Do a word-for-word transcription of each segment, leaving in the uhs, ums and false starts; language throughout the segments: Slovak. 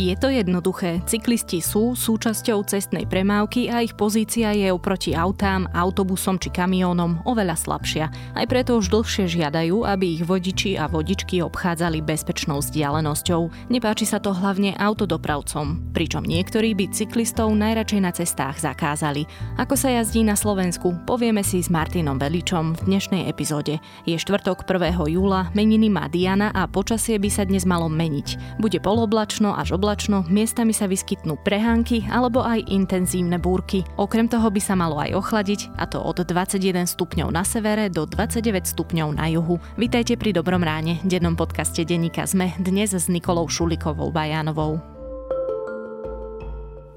Je to jednoduché. Cyklisti sú súčasťou cestnej premávky a ich pozícia je oproti autám, autobusom či kamiónom oveľa slabšia. Aj preto už dlhšie žiadajú, aby ich vodiči a vodičky obchádzali bezpečnou vzdialenosťou. Nepáči sa to hlavne autodopravcom, pričom niektorí by cyklistov najradšej na cestách zakázali. Ako sa jazdí na Slovensku, povieme si s Martinom Veličom v dnešnej epizóde. Je štvrtok prvého júla, meniny má Diana a počasie by sa dnes malo meniť. Bude poloblačno až oblačno. Miestami sa vyskytnú prehánky alebo aj intenzívne búrky. Okrem toho by sa malo aj ochladiť, a to od dvadsaťjeden stupňov na severe do dvadsaťdeväť stupňov na juhu. Vitajte pri Dobrom ráne, dennom podcaste denníka zet em e, dnes s Nikolou Šulikovou Bajánovou.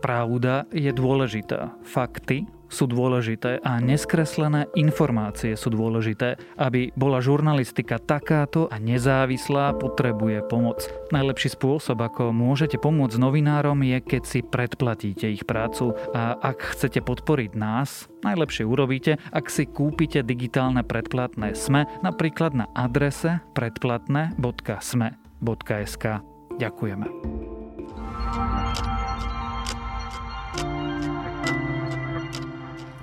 Pravda je dôležitá, fakty sú dôležité a neskreslené informácie sú dôležité. Aby bola žurnalistika takáto a nezávislá, potrebuje pomoc. Najlepší spôsob, ako môžete pomôcť novinárom, je, keď si predplatíte ich prácu. A ak chcete podporiť nás, najlepšie urobíte, ak si kúpite digitálne predplatné SME, napríklad na adrese predplatné bodka sme bodka es ká. Ďakujeme.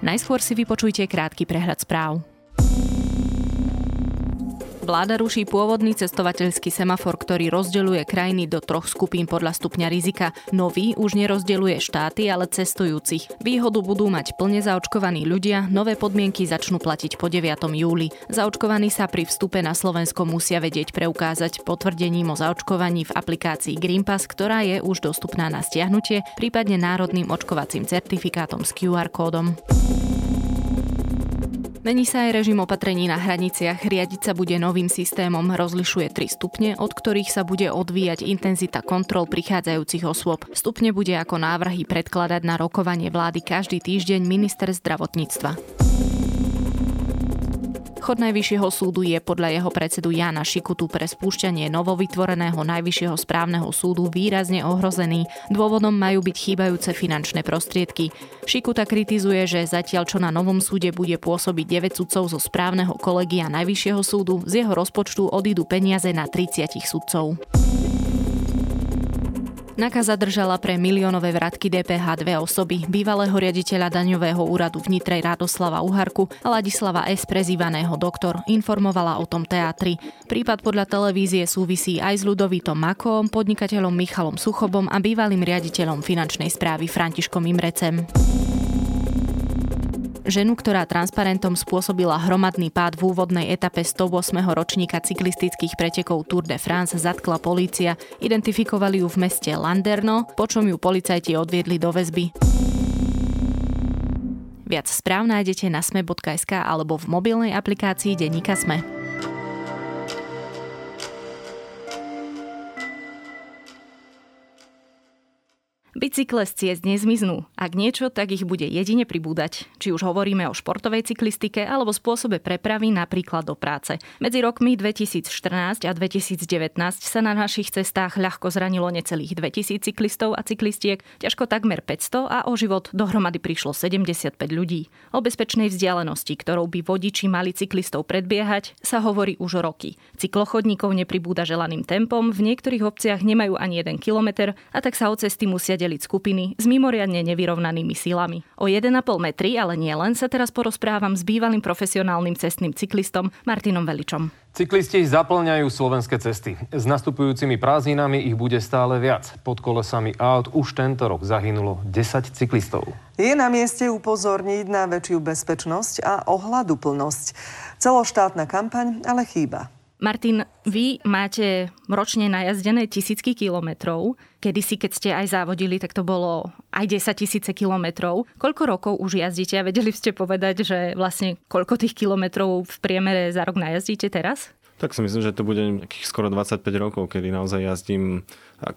Najskôr si vypočujte krátky prehľad správ. Vláda ruší pôvodný cestovateľský semafor, ktorý rozdeľuje krajiny do troch skupín podľa stupňa rizika. Nový už nerozdeľuje štáty, ale cestujúcich. Výhodu budú mať plne zaočkovaní ľudia, nové podmienky začnú platiť po deviatom júli. Zaočkovaní sa pri vstupe na Slovensko musia vedieť preukázať potvrdením o zaočkovaní v aplikácii Green Pass, ktorá je už dostupná na stiahnutie, prípadne národným očkovacím certifikátom s kjú ár kódom. Mení sa aj režim opatrení na hraniciach, riadiť sa bude novým systémom, rozlišuje tri stupne, od ktorých sa bude odvíjať intenzita kontrol prichádzajúcich osôb. Stupne bude ako návrhy predkladať na rokovanie vlády každý týždeň minister zdravotníctva. Chod Najvyššieho súdu je podľa jeho predsedu Jana Šikutu pre spúšťanie novovytvoreného Najvyššieho správneho súdu výrazne ohrozený. Dôvodom majú byť chýbajúce finančné prostriedky. Šikuta kritizuje, že zatiaľ čo na novom súde bude pôsobiť deväť sudcov zo správneho kolegia Najvyššieho súdu, z jeho rozpočtu odídu peniaze na tridsať sudcov. Naka zadržala pre miliónové vratky dé pé há dve osoby, bývalého riaditeľa daňového úradu v Nitre Radoslava Uharku a Ladislava S., prezývaného doktor, informovala o tom té á tri. Prípad podľa televízie súvisí aj s Ľudovítom Makom, podnikateľom Michalom Suchobom a bývalým riaditeľom finančnej správy Františkom Imrecem. Ženu, ktorá transparentom spôsobila hromadný pád v úvodnej etape stoosemho ročníka cyklistických pretekov Tour de France, zatkla polícia. Identifikovali ju v meste Landerneau, po čom ju policajti odviedli do väzby. Viac správ nájdete na sme bodka es ká alebo v mobilnej aplikácii denníka SME. Bicykle z ciest nezmiznú. Ak niečo, tak ich bude jedine pribúdať. Či už hovoríme o športovej cyklistike alebo spôsobe prepravy napríklad do práce. Medzi rokmi dvetisícštrnásť a dvetisícdevätnásť sa na našich cestách ľahko zranilo necelých dvetisíc cyklistov a cyklistiek, ťažko takmer päťsto a o život dohromady prišlo sedemdesiatpäť ľudí. O bezpečnej vzdialenosti, ktorou by vodiči mali cyklistov predbiehať, sa hovorí už roky. Cyklochodníkov nepribúda želaným tempom, v niektorých obciach nemajú ani jeden kilometer a tak sa o cesty musia deliť skupiny s mimoriadne nevyrovnanými silami. O jeden a pol metri, ale nie len, sa teraz porozprávam s bývalým profesionálnym cestným cyklistom Martinom Veličom. Cyklisti zaplňajú slovenské cesty. S nastupujúcimi prázdninami ich bude stále viac. Pod kolesami aut už tento rok zahynulo desať cyklistov. Je na mieste upozorniť na väčšiu bezpečnosť a ohľaduplnosť. Celoštátna kampaň ale chýba. Martin, vy máte ročne najazdené tisícky kilometrov. Kedysi, keď ste aj závodili, tak to bolo aj desať tisíc kilometrov. Koľko rokov už jazdíte a vedeli ste povedať, že vlastne koľko tých kilometrov v priemere za rok najazdíte teraz? Tak si myslím, že to bude nejakých skoro dvadsaťpäť rokov, kedy naozaj jazdím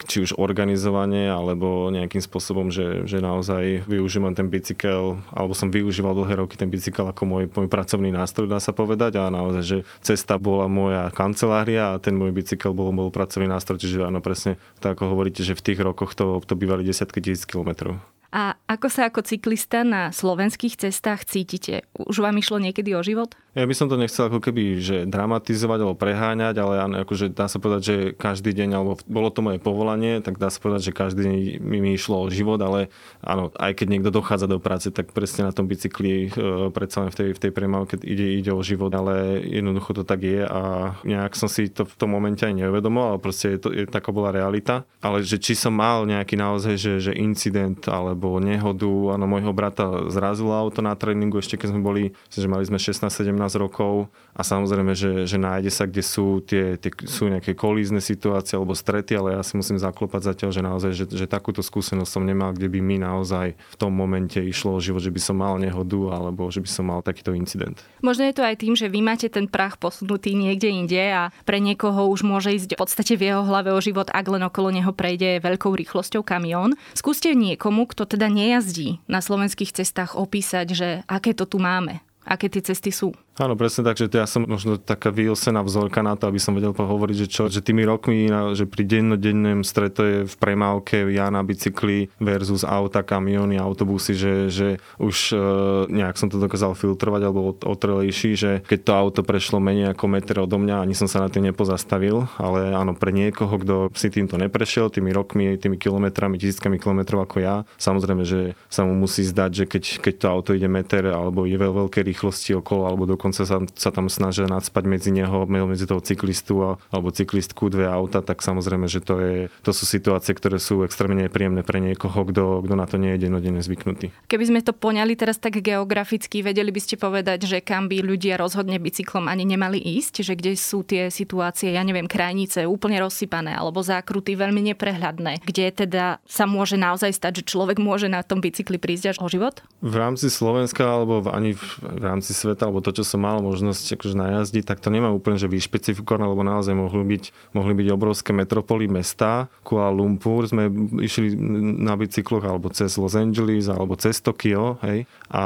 či už organizovane, alebo nejakým spôsobom, že, že naozaj využívam ten bicykel, alebo som využíval dlhé roky ten bicykel ako môj, môj pracovný nástroj, dá sa povedať, a naozaj, že cesta bola moja kancelária a ten môj bicykel bol, bol pracovný nástroj, čiže áno, presne tak ako hovoríte, že v tých rokoch to, to bývali desiatky tisíc kilometrov. A ako sa ako cyklista na slovenských cestách cítite? Už vám išlo niekedy o život? Ja by som to nechcel ako keby že dramatizovať alebo preháňať, ale áno, akože dá sa povedať, že každý deň, alebo bolo to moje povolanie, tak dá sa povedať, že každý deň mi išlo o život, ale áno, aj keď niekto dochádza do práce, tak presne na tom bicykli, predsa len v tej, v tej premávke ide, ide o život, ale jednoducho to tak je a nejak som si to v tom momente aj neuvedomoval, ale proste je to, je, taká bola realita. Ale že či som mal nejaký naozaj, že, že incident alebo nehodu, áno, môjho brata zrazilo auto na tréningu, ešte keď sme boli, že mali sme šestnásť sedemnásť rokov a samozrejme, že, že nájde sa, kde sú, tie, tie, sú nejaké kolízne situácie alebo strety, ale ja si musím zaklopať zatiaľ, že naozaj, že, že takúto skúsenosť som nemal, kde by mi naozaj v tom momente išlo o život, že by som mal nehodu alebo že by som mal takýto incident. Možno je to aj tým, že vy máte ten prach posunutý niekde inde a pre niekoho už môže ísť v podstate v jeho hlave o život, ak len okolo neho prejde veľkou rýchlosťou kamión. Skúste niekomu, kto teda nejazdí na slovenských cestách, opísať, že aké to tu máme. Aké tie cesty sú? Áno, presne tak, že ja som možno taká vylosená vzorka na to, aby som vedel pohovoriť, že čo, že tými rokmi, že pri dennodennom strete v premávke ja na bicykli versus auta, kamióny, autobusy, že, že už e, nejak som to dokázal filtrovať alebo otrelejší, že keď to auto prešlo menej ako meter odo mňa, ani som sa na tým nepozastavil, ale áno, pre niekoho, kto si týmto neprešiel, tými rokmi, tými kilometrami, tisíckami kilometrov ako ja, samozrejme, že sa mu musí zdať, že keď, keď to auto ide meter alebo je veľ, veľké rýchlosti okolo, alebo dokonca sa, sa tam snažia nadspať medzi neho, medzi toho cyklistu a, alebo cyklistku dve auta, tak samozrejme, že to, je, to sú situácie, ktoré sú extrémne nepríjemné pre niekoho, kto, kto na to nie je dennodenne zvyknutý. Keby sme to poňali teraz tak geograficky, vedeli by ste povedať, že kam by ľudia rozhodne bicyklom ani nemali ísť, že kde sú tie situácie, ja neviem, krajnice úplne rozsypané alebo zákruty veľmi neprehľadné, kde teda sa môže naozaj stať, že človek môže na tom bicykli prísť až o život? V rámci Slovenska alebo ani v, v rámci sveta, alebo to, čo som mal možnosť akože najazdiť, tak to nemám úplne že vyšpecifikované, lebo naozaj mohli byť, mohli byť obrovské metropoly mesta. Kuala Lumpur sme išli na bicykloch, alebo cez Los Angeles, alebo cez Tokio, hej. A,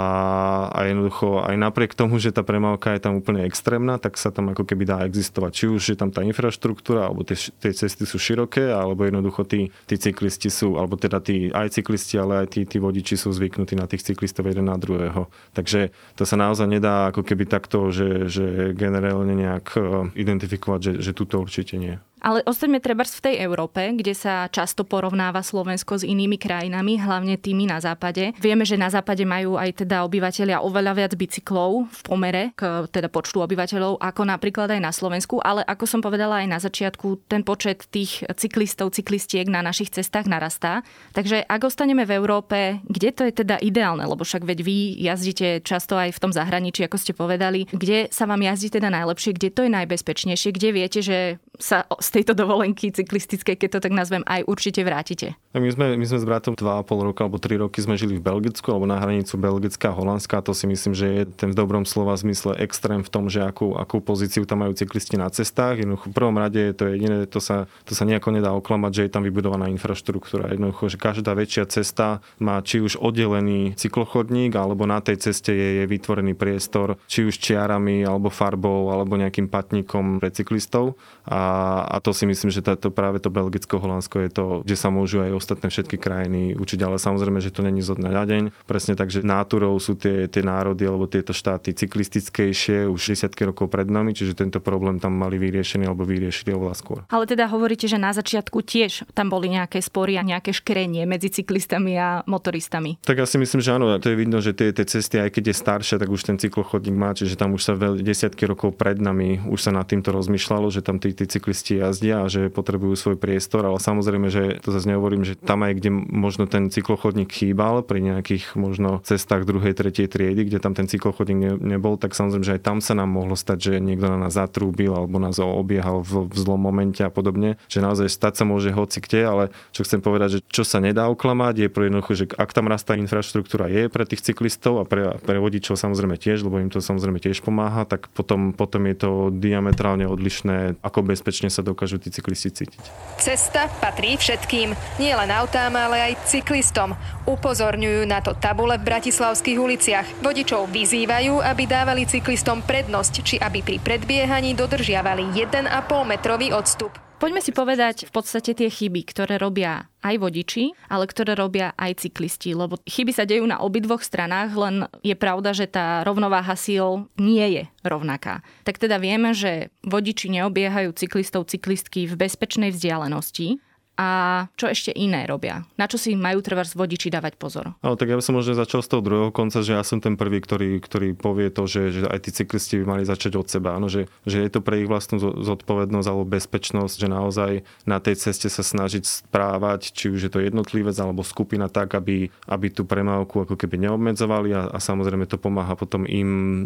a jednoducho aj napriek tomu, že tá premávka je tam úplne extrémna, tak sa tam ako keby dá existovať. Či už je tam tá infraštruktúra, alebo tie, tie cesty sú široké, alebo jednoducho tí, tí cyklisti sú, alebo teda tí aj cyklisti, ale aj tí, tí vodiči sú zvyknutí na tých cyklistov jeden na druhého. Takže to sa naozaj nedá ako keby takto, že, že generálne nejak identifikovať, že, že tuto určite nie. Ale ostaňme trebárs v tej Európe, kde sa často porovnáva Slovensko s inými krajinami, hlavne tými na západe. Vieme, že na západe majú aj teda obyvateľia oveľa viac bicyklov v pomere k teda počtu obyvateľov, ako napríklad aj na Slovensku, ale ako som povedala aj na začiatku, ten počet tých cyklistov, cyklistiek na našich cestách narastá. Takže ak ostaneme v Európe, kde to je teda ideálne, lebo však veď vy jazdíte často aj v tom zahraničí, ako ste povedali, kde sa vám jazdí teda najlepšie, kde to je najbezpečnejšie, kde viete, že sa z tejto dovolenky cyklistickej, keď to tak nazvem, aj určite vrátite. My sme, my sme s bratom dva a pol roka alebo tri roky sme žili v Belgicku alebo na hranicu Belgicka-Holandska. To si myslím, že je ten v dobrom slova zmysle extrém v tom, že akú, akú pozíciu tam majú cyklisti na cestách. Jednoducho v prvom rade je to jediné, to sa, to sa nejako nedá oklamať, že je tam vybudovaná infraštruktúra. Jednoducho, že každá väčšia cesta má či už oddelený cyklochodník, alebo na tej ceste je, je vytvorený priestor či už čiarami, alebo farbou, alebo nejakým patníkom pre cyklistov. A, a to si myslím, že táto, práve to Belgicko-Holandsko je to, kde sa môžu aj ostatné všetky krajiny učiť, ale samozrejme, že to není zo dňa na deň. Presne tak, že náturou sú tie, tie národy alebo tieto štáty cyklistickejšie už desiatky rokov pred nami, čiže tento problém tam mali vyriešený alebo vyriešili oveľa skôr. Ale teda hovoríte, že na začiatku tiež tam boli nejaké spory a nejaké škrenie medzi cyklistami a motoristami. Tak ja si myslím, že áno, to je vidno, že tie, tie cesty, aj keď je staršia, tak už ten cyklochodník má, čiže tam už sa veľ, desiatky rokov pred nami už sa nad týmto rozmýšľalo, že tam tí, tí cyklisti jazdia a že potrebujú svoj priestor, ale samozrejme, že to zase nehovorím, že tam aj, kde možno ten cyklochodník chýbal, pri nejakých možno cestách druhej, tretej triedy, kde tam ten cyklochodník ne, nebol, tak samozrejme, že aj tam sa nám mohlo stať, že niekto na nás zatrúbil alebo nás obiehal v, v zlom momente a podobne. Že naozaj stať sa môže hoci kde, ale čo chcem povedať, že čo sa nedá oklamať, je pre jednoducho, že ak tam rastá infraštruktúra je pre tých cyklistov a pre, pre vodičov samozrejme tiež, lebo im to samozrejme tiež pomáha, tak potom, potom je to diametrálne odlišné, ako bezpečne sa dokážu tí cyklisti cítiť. Cesta patrí všetkým, nielen autám, ale aj cyklistom. Upozorňujú na to tabule v bratislavských uliciach. Vodičov vyzývajú, aby dávali cyklistom prednosť, či aby pri predbiehaní dodržiavali jeden a pol metrový odstup. Poďme si povedať v podstate tie chyby, ktoré robia aj vodiči, ale ktoré robia aj cyklisti, lebo chyby sa dejú na obidvoch stranách, len je pravda, že tá rovnováha síl nie je rovnaká. Tak teda vieme, že vodiči neobiehajú cyklistov, cyklistky v bezpečnej vzdialenosti. A čo ešte iné robia? Na čo si majú trebárs vodiči dávať pozor? Áno, tak ja by som možno začal z toho druhého konca, že ja som ten prvý, ktorý, ktorý povie to, že, že aj tí cyklisti by mali začať od seba. Áno, že, že je to pre ich vlastnú zodpovednosť alebo bezpečnosť, že naozaj na tej ceste sa snažiť správať, či už je to jednotlivec alebo skupina tak, aby, aby tú premávku ako keby neobmedzovali a, a samozrejme to pomáha potom im e,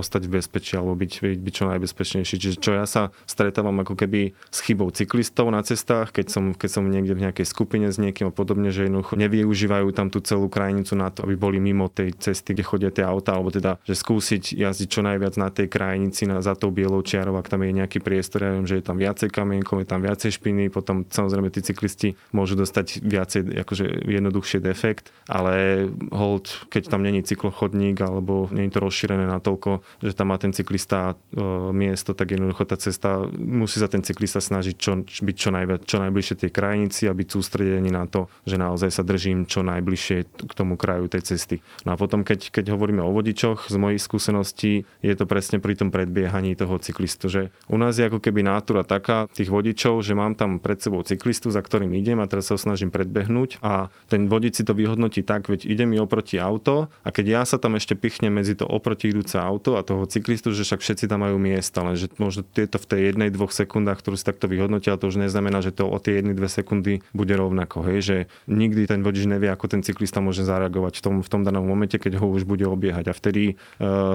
ostať v bezpečí alebo byť, byť, byť čo najbezpečnejší. Čiže čo ja sa stretávam ako keby s chybou cyklistov na cestách, keď som keď som niekde v nejakej skupine s niekým a podobne, že jednoducho nevyužívajú tam tú celú krajinicu na to, aby boli mimo tej cesty, kde chodia tie autá, alebo teda, že skúsiť jazdiť čo najviac na tej krajinici, na, za tou bielou čiarou, ak tam je nejaký priestor, ja viem, že je tam viacej kamienkov, je tam viacej špiny, potom samozrejme tí cyklisti môžu dostať viacej, akože jednoduchšie defekt, ale hold, keď tam není cyklochodník, alebo není to rozšírené natoľko, že tam má ten cyklista e, miesto, tak jednoducho tá cesta musí sa ten cyklista snažiť čo, byť čo najviac, čo najbližšie tej krajnici a byť sústredení na to, že naozaj sa držím čo najbližšie k tomu kraju tej cesty. No a potom, keď, keď hovoríme o vodičoch, z mojich skúseností je to presne pri tom predbiehaní toho cyklistu, že u nás je ako keby nátura taká tých vodičov, že mám tam pred sebou cyklistu, za ktorým idem a teraz sa ho snažím predbehnúť a ten vodič si to vyhodnotí tak, veď ide mi oproti auto a keď ja sa tam ešte pichnem medzi to oproti idúce auto a toho cyklistu, že však všetci tam majú miesta, lenže možno tieto v tej jednej, dvoch sekundách, ktorú si takto vyhodnotia, to už neznamená, že to o tie jedny, dve sekundy bude rovnako, hej, že nikdy ten vodič nevie, ako ten cyklista môže zareagovať v tom, v tom danom momente, keď ho už bude obiehať. A vtedy e,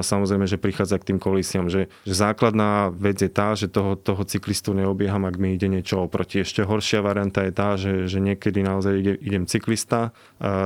samozrejme, že prichádza k tým kolísiám, že, že základná vec je tá, že toho, toho cyklistu neobieham, ak mi ide niečo oproti. Ešte horšia varianta je tá, že, že niekedy naozaj ide, idem cyklista, e,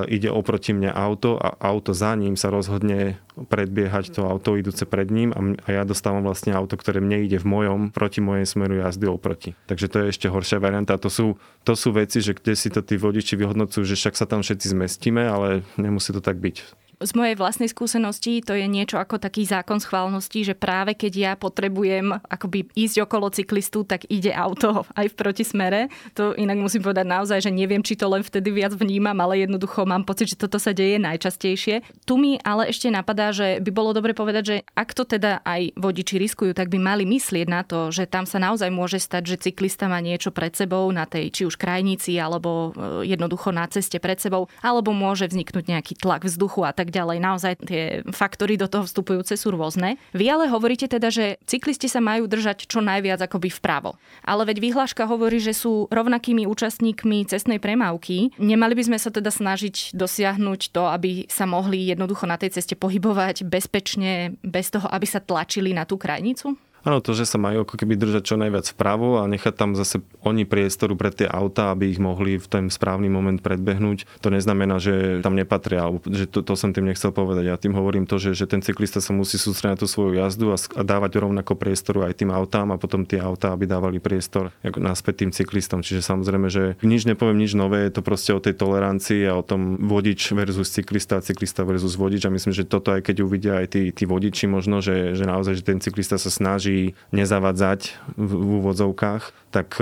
ide oproti mne auto a auto za ním sa rozhodne predbiehať to auto idúce pred ním a, a ja dostávam vlastne auto, ktoré mne ide v mojom, proti mojej smeru jazdy oproti. Takže to je ešte horšia varianta. To sú, to sú veci, že kde si to tí vodiči vyhodnocujú, že však sa tam všetci zmestíme, ale nemusí to tak byť. Z mojej vlastnej skúsenosti to je niečo ako taký zákon schválnosti, že práve keď ja potrebujem akoby ísť okolo cyklistu, tak ide auto aj v protismere. To inak musím povedať naozaj, že neviem, či to len vtedy viac vnímam, ale jednoducho mám pocit, že toto sa deje najčastejšie. Tu mi ale ešte napadá, že by bolo dobre povedať, že ak to teda aj vodiči riskujú, tak by mali myslieť na to, že tam sa naozaj môže stať, že cyklista má niečo pred sebou na tej či už krajnici alebo jednoducho na ceste pred sebou, alebo môže vzniknúť nejaký tlak vzduchu a tak ďalej. Naozaj tie faktory do toho vstupujúce sú rôzne. Vy ale hovoríte teda, že cyklisti sa majú držať čo najviac akoby vpravo. Ale veď vyhláška hovorí, že sú rovnakými účastníkmi cestnej premávky. Nemali by sme sa teda snažiť dosiahnuť to, aby sa mohli jednoducho na tej ceste pohybovať bezpečne, bez toho, aby sa tlačili na tú krajnicu? Áno, to, že sa majú ako keby držať čo najviac vpravo a nechať tam zase oni priestoru pre tie autá, aby ich mohli v ten správny moment predbehnúť, to neznamená, že tam nepatria, alebo že to, to som tým nechcel povedať. Ja tým hovorím to, že, že ten cyklista sa musí sústrediť na tú svoju jazdu a, a dávať rovnako priestoru aj tým autám a potom tie autá, aby dávali priestor naspäť tým cyklistom. Čiže samozrejme, že nič nepoviem, nič nové, je to proste o tej tolerancii a o tom vodič versus cyklista, cyklista versus vodič a myslím, že toto aj keď uvidia aj tí, tí vodiči možno, že, že naozaj že ten cyklista sa snaží nezavadzať v úvodzovkách, tak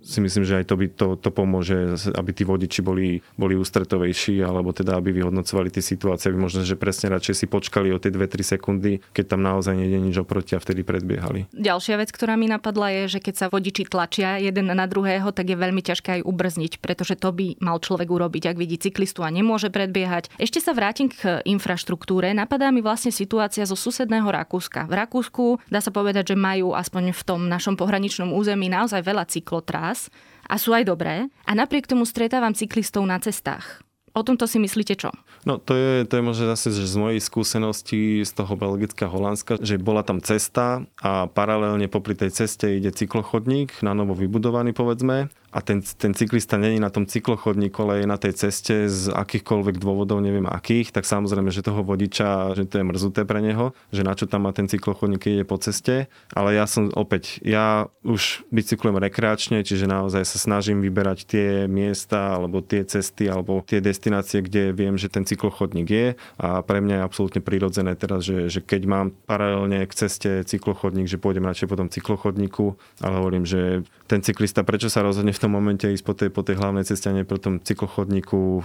si myslím, že aj to by to, to pomôže, aby tí vodiči boli, boli ústretovejší, alebo teda aby vyhodnocovali tie situácie, aby možno, že presne radšej si počkali o tie dve tri sekundy, keď tam naozaj nejde nič oproti a vtedy predbiehali. Ďalšia vec, ktorá mi napadla je, že keď sa vodiči tlačia jeden na druhého, tak je veľmi ťažké aj ubrzniť, pretože to by mal človek urobiť, ak vidí cyklistu a nemôže predbiehať. Ešte sa vrátim k infraštruktúre. Napadá mi vlastne situácia zo susedného Rakúska. V Rakúsku dá sa povedať, že majú aspoň v tom našom pohraničnom území naozaj veľa cyklotrás a sú aj dobré a napriek tomu stretávam cyklistov na cestách. O tomto si myslíte čo? No to je, to je možno zase že z mojej skúsenosti z toho Belgicka-Holandska, že bola tam cesta a paralelne popri tej ceste ide cyklochodník, na novo vybudovaný povedzme a ten, ten cyklista není na tom cyklochodníku, ale je na tej ceste z akýchkoľvek dôvodov, neviem akých, tak samozrejme, že toho vodiča, že to je mrzuté pre neho, že na čo tam má ten cyklochodník, ide po ceste. Ale ja som opäť, ja už bicyklujem rekreačne, čiže naozaj sa snažím vyberať tie miesta, alebo tie cesty, alebo tie destinácie, kde viem, že ten cyklochodník je, a pre mňa je absolútne prirodzené teraz, že, že keď mám paralelne k ceste cyklochodník, že pôjdem radšej po tom cyklochodníku, ale hovorím, že ten cyklista, prečo sa rozhodne v tom momente ísť po tej, po tej hlavnej ceste a nie po tom cyklochodníku,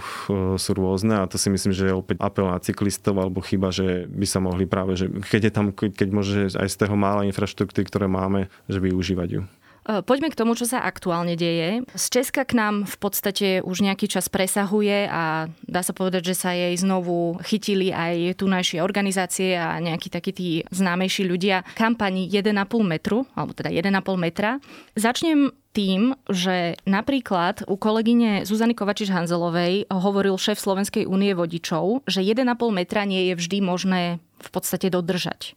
sú rôzne, a to si myslím, že je opäť apel na cyklistov alebo chyba, že by sa mohli práve, že keď je tam, keď môže aj z toho mála infraštruktúry, ktoré máme, že využívať ju. Poďme k tomu, čo sa aktuálne deje. Z Česka k nám v podstate už nejaký čas presahuje a dá sa povedať, že sa jej znovu chytili aj tunajšie organizácie a nejakí takí tí známejší ľudia. Kampani jeden a pol metru, alebo teda jeden a pol metra. Začnem tým, že napríklad u kolegyne Zuzany Kovačiš-Hanzelovej hovoril šéf Slovenskej únie vodičov, že jeden a pol metra nie je vždy možné v podstate dodržať.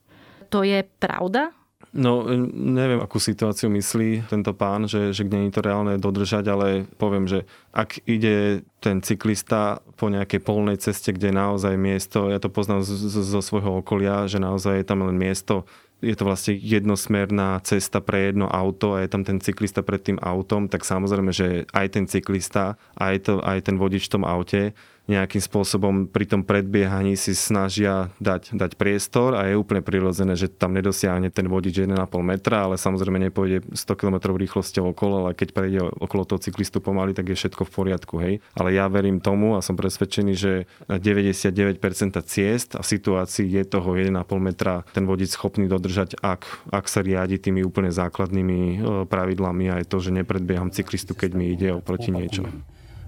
To je pravda? No, neviem, akú situáciu myslí tento pán, že, že nie je to reálne dodržať, ale poviem, že ak ide ten cyklista po nejakej polnej ceste, kde je naozaj miesto, ja to poznám z, z, zo svojho okolia, že naozaj je tam len miesto, je to vlastne jednosmerná cesta pre jedno auto a je tam ten cyklista pred tým autom, tak samozrejme, že aj ten cyklista, aj, to, aj ten vodič v tom aute nejakým spôsobom pri tom predbiehaní si snažia dať, dať priestor, a je úplne prirodzené, že tam nedosiahne ten vodič jeden a pol metra, ale samozrejme nepôjde sto kilometrov rýchlosťou okolo, ale keď prejde okolo toho cyklistu pomaly, tak je všetko v poriadku, hej. Ale ja verím tomu a som presvedčený, že deväťdesiatdeväť percent ciest a situácií je toho jeden a pol metra ten vodič schopný dodržať, ak, ak sa riadi tými úplne základnými pravidlami, aj to, že nepredbieham cyklistu, keď mi ide oproti niečomu.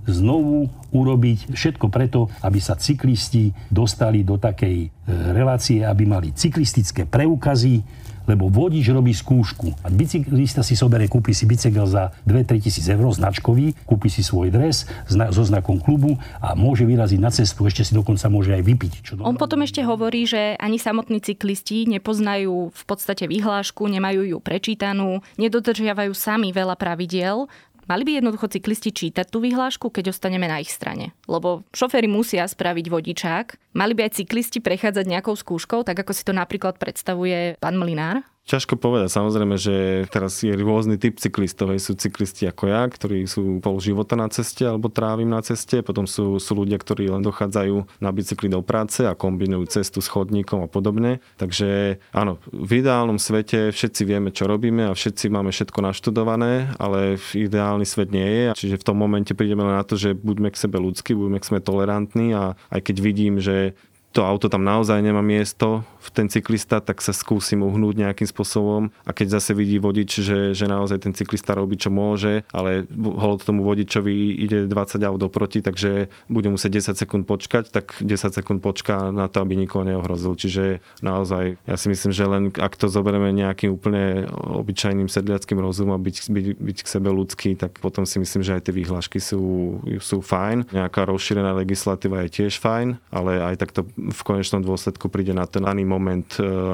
Znovu urobiť všetko preto, aby sa cyklisti dostali do takej relácie, aby mali cyklistické preukazy, lebo vodič robí skúšku. A bicyklista si sobere, kúpi si bicykel za dve až tri tisíc eur značkový, kúpi si svoj dres zna- so znakom klubu a môže vyraziť na cestu, ešte si dokonca môže aj vypiť. Čo On dobra. Potom ešte hovorí, že ani samotní cyklisti nepoznajú v podstate vyhlášku, nemajú ju prečítanú, nedodržiavajú sami veľa pravidiel. Mali by jednoducho cyklisti čítať tú vyhlášku, keď ostaneme na ich strane? Lebo šoféri musia spraviť vodičák. Mali by aj cyklisti prechádzať nejakou skúškou, tak ako si to napríklad predstavuje pán Mlinár? Ťažko povedať. Samozrejme, že teraz je rôzny typ cyklistov. Sú cyklisti ako ja, ktorí sú pol života na ceste alebo trávim na ceste. Potom sú, sú ľudia, ktorí len dochádzajú na bicykli do práce a kombinujú cestu s chodníkom a podobne. Takže áno, v ideálnom svete všetci vieme, čo robíme a všetci máme všetko naštudované, ale ideálny svet nie je. Čiže v tom momente prídeme na to, že buďme k sebe ľudskí, buďme k sebe tolerantní, a aj keď vidím, že to auto tam naozaj nemá miesto, ten cyklista, tak sa skúsim uhnúť nejakým spôsobom, a keď zase vidí vodič, že, že naozaj ten cyklista robí, čo môže, ale hod tomu vodičovi ide dvadsať aut oproti, takže bude musieť desať sekúnd počkať, tak desať sekúnd počká na to, aby nikoho neohrozil. Čiže naozaj, ja si myslím, že len ak to zoberieme nejakým úplne obyčajným sedliackým rozumom a byť, byť, byť k sebe ľudský, tak potom si myslím, že aj tie výhlášky sú, sú fajn. Nejaká rozšírená legislatíva je tiež fajn, ale aj takto v konečnom dôsledku príde na ten daný moment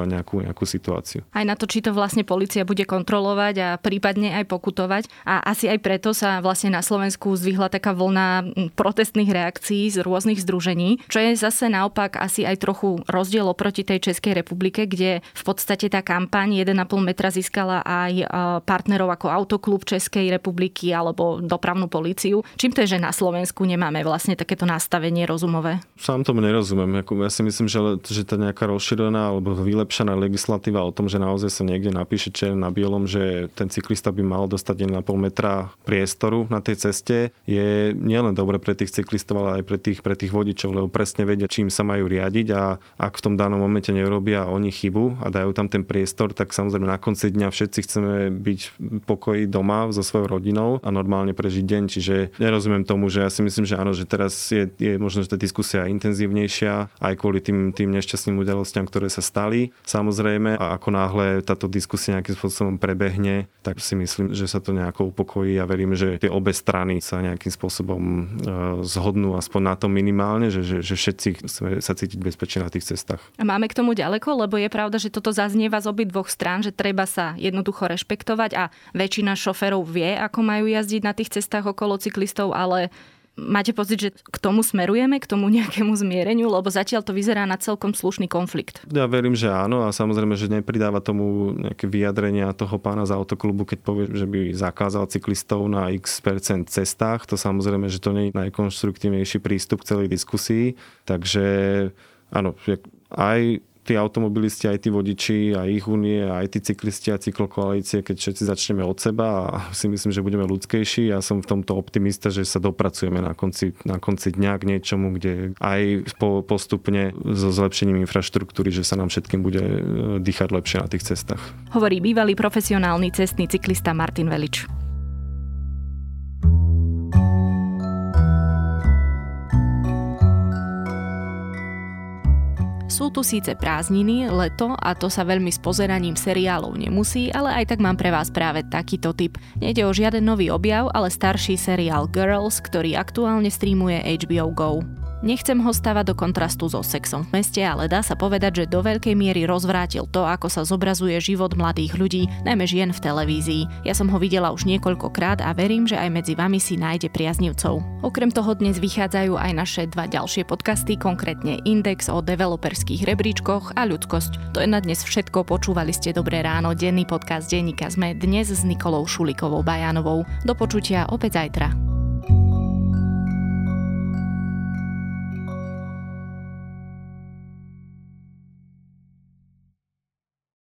nejakú, nejakú situáciu. Aj na to, či to vlastne polícia bude kontrolovať a prípadne aj pokutovať. A asi aj preto sa vlastne na Slovensku zvihla taká vlna protestných reakcií z rôznych združení, čo je zase naopak asi aj trochu rozdiel oproti tej Českej republike, kde v podstate tá kampaň jeden a pol metra získala aj partnerov ako Autoklub Českej republiky alebo dopravnú políciu. Čím to je, že na Slovensku nemáme vlastne takéto nastavenie rozumové? Sám tomu nerozumiem, ako ja si myslím, že, že tá nejaká rozšírená alebo vylepšená legislatíva o tom, že naozaj sa niekde napíše čierne na bielom, že ten cyklista by mal dostať jeden a pol metra priestoru na tej ceste, je nielen dobre pre tých cyklistov, ale aj pre tých, pre tých vodičov, lebo presne vedia, čím sa majú riadiť, a ak v tom danom momente nerobia oni chybu a dajú tam ten priestor, tak samozrejme na konci dňa všetci chceme byť v pokoji doma so svojou rodinou a normálne prežiť deň. Čiže nerozumiem tomu, že ja si myslím, že áno, že teraz je, je možno, že tá diskusia je intenzívnejšia. aj kvôli tým, tým nešťastným udalostiam, ktoré sa stali. Samozrejme, a ako náhle táto diskusia nejakým spôsobom prebehne, tak si myslím, že sa to nejako upokojí a verím, že tie obe strany sa nejakým spôsobom zhodnú aspoň na to minimálne, že, že, že všetci chceme sa cítiť bezpečne na tých cestách. A máme k tomu ďaleko, lebo je pravda, že toto zaznieva z obidvoch strán, že treba sa jednoducho rešpektovať a väčšina šoférov vie, ako majú jazdiť na tých cestách okolo cyklistov, ale máte pocit, že k tomu smerujeme, k tomu nejakému zmiereniu, lebo zatiaľ to vyzerá na celkom slušný konflikt? Ja verím, že áno, a samozrejme, že nepridáva tomu nejaké vyjadrenia toho pána z autoklubu, keď povie, že by zakázal cyklistov na x percent cestách. To samozrejme, že to nie je najkonštruktívnejší prístup k celej diskusii. Takže áno, aj tí automobilisti, aj tí vodiči, aj ich únie, aj tí cyklisti a cyklokoalície, keď všetci začneme od seba a si myslím, že budeme ľudskejší. Ja som v tomto optimista, že sa dopracujeme na konci, na konci dňa k niečomu, kde aj po, postupne so zlepšením infraštruktúry, že sa nám všetkým bude dýchať lepšie na tých cestách. Hovorí bývalý profesionálny cestný cyklista Martin Velič. Sú tu síce prázdniny, leto a to sa veľmi s pozeraním seriálov nemusí, ale aj tak mám pre vás práve takýto tip. Nejde o žiaden nový objav, ale starší seriál Girls, ktorý aktuálne streamuje há bé ó Go. Nechcem ho stavať do kontrastu so Sexom v meste, ale dá sa povedať, že do veľkej miery rozvrátil to, ako sa zobrazuje život mladých ľudí, najmä žien v televízii. Ja som ho videla už niekoľkokrát a verím, že aj medzi vami si nájde priaznivcov. Okrem toho dnes vychádzajú aj naše dva ďalšie podcasty, konkrétne Index o developerských rebríčkoch a Ľudskosť. To je na dnes všetko, počúvali ste Dobré ráno, denný podcast denníka zet em é dnes s Nikolou Šulikovou Bajanovou. Do počutia opäť zajtra.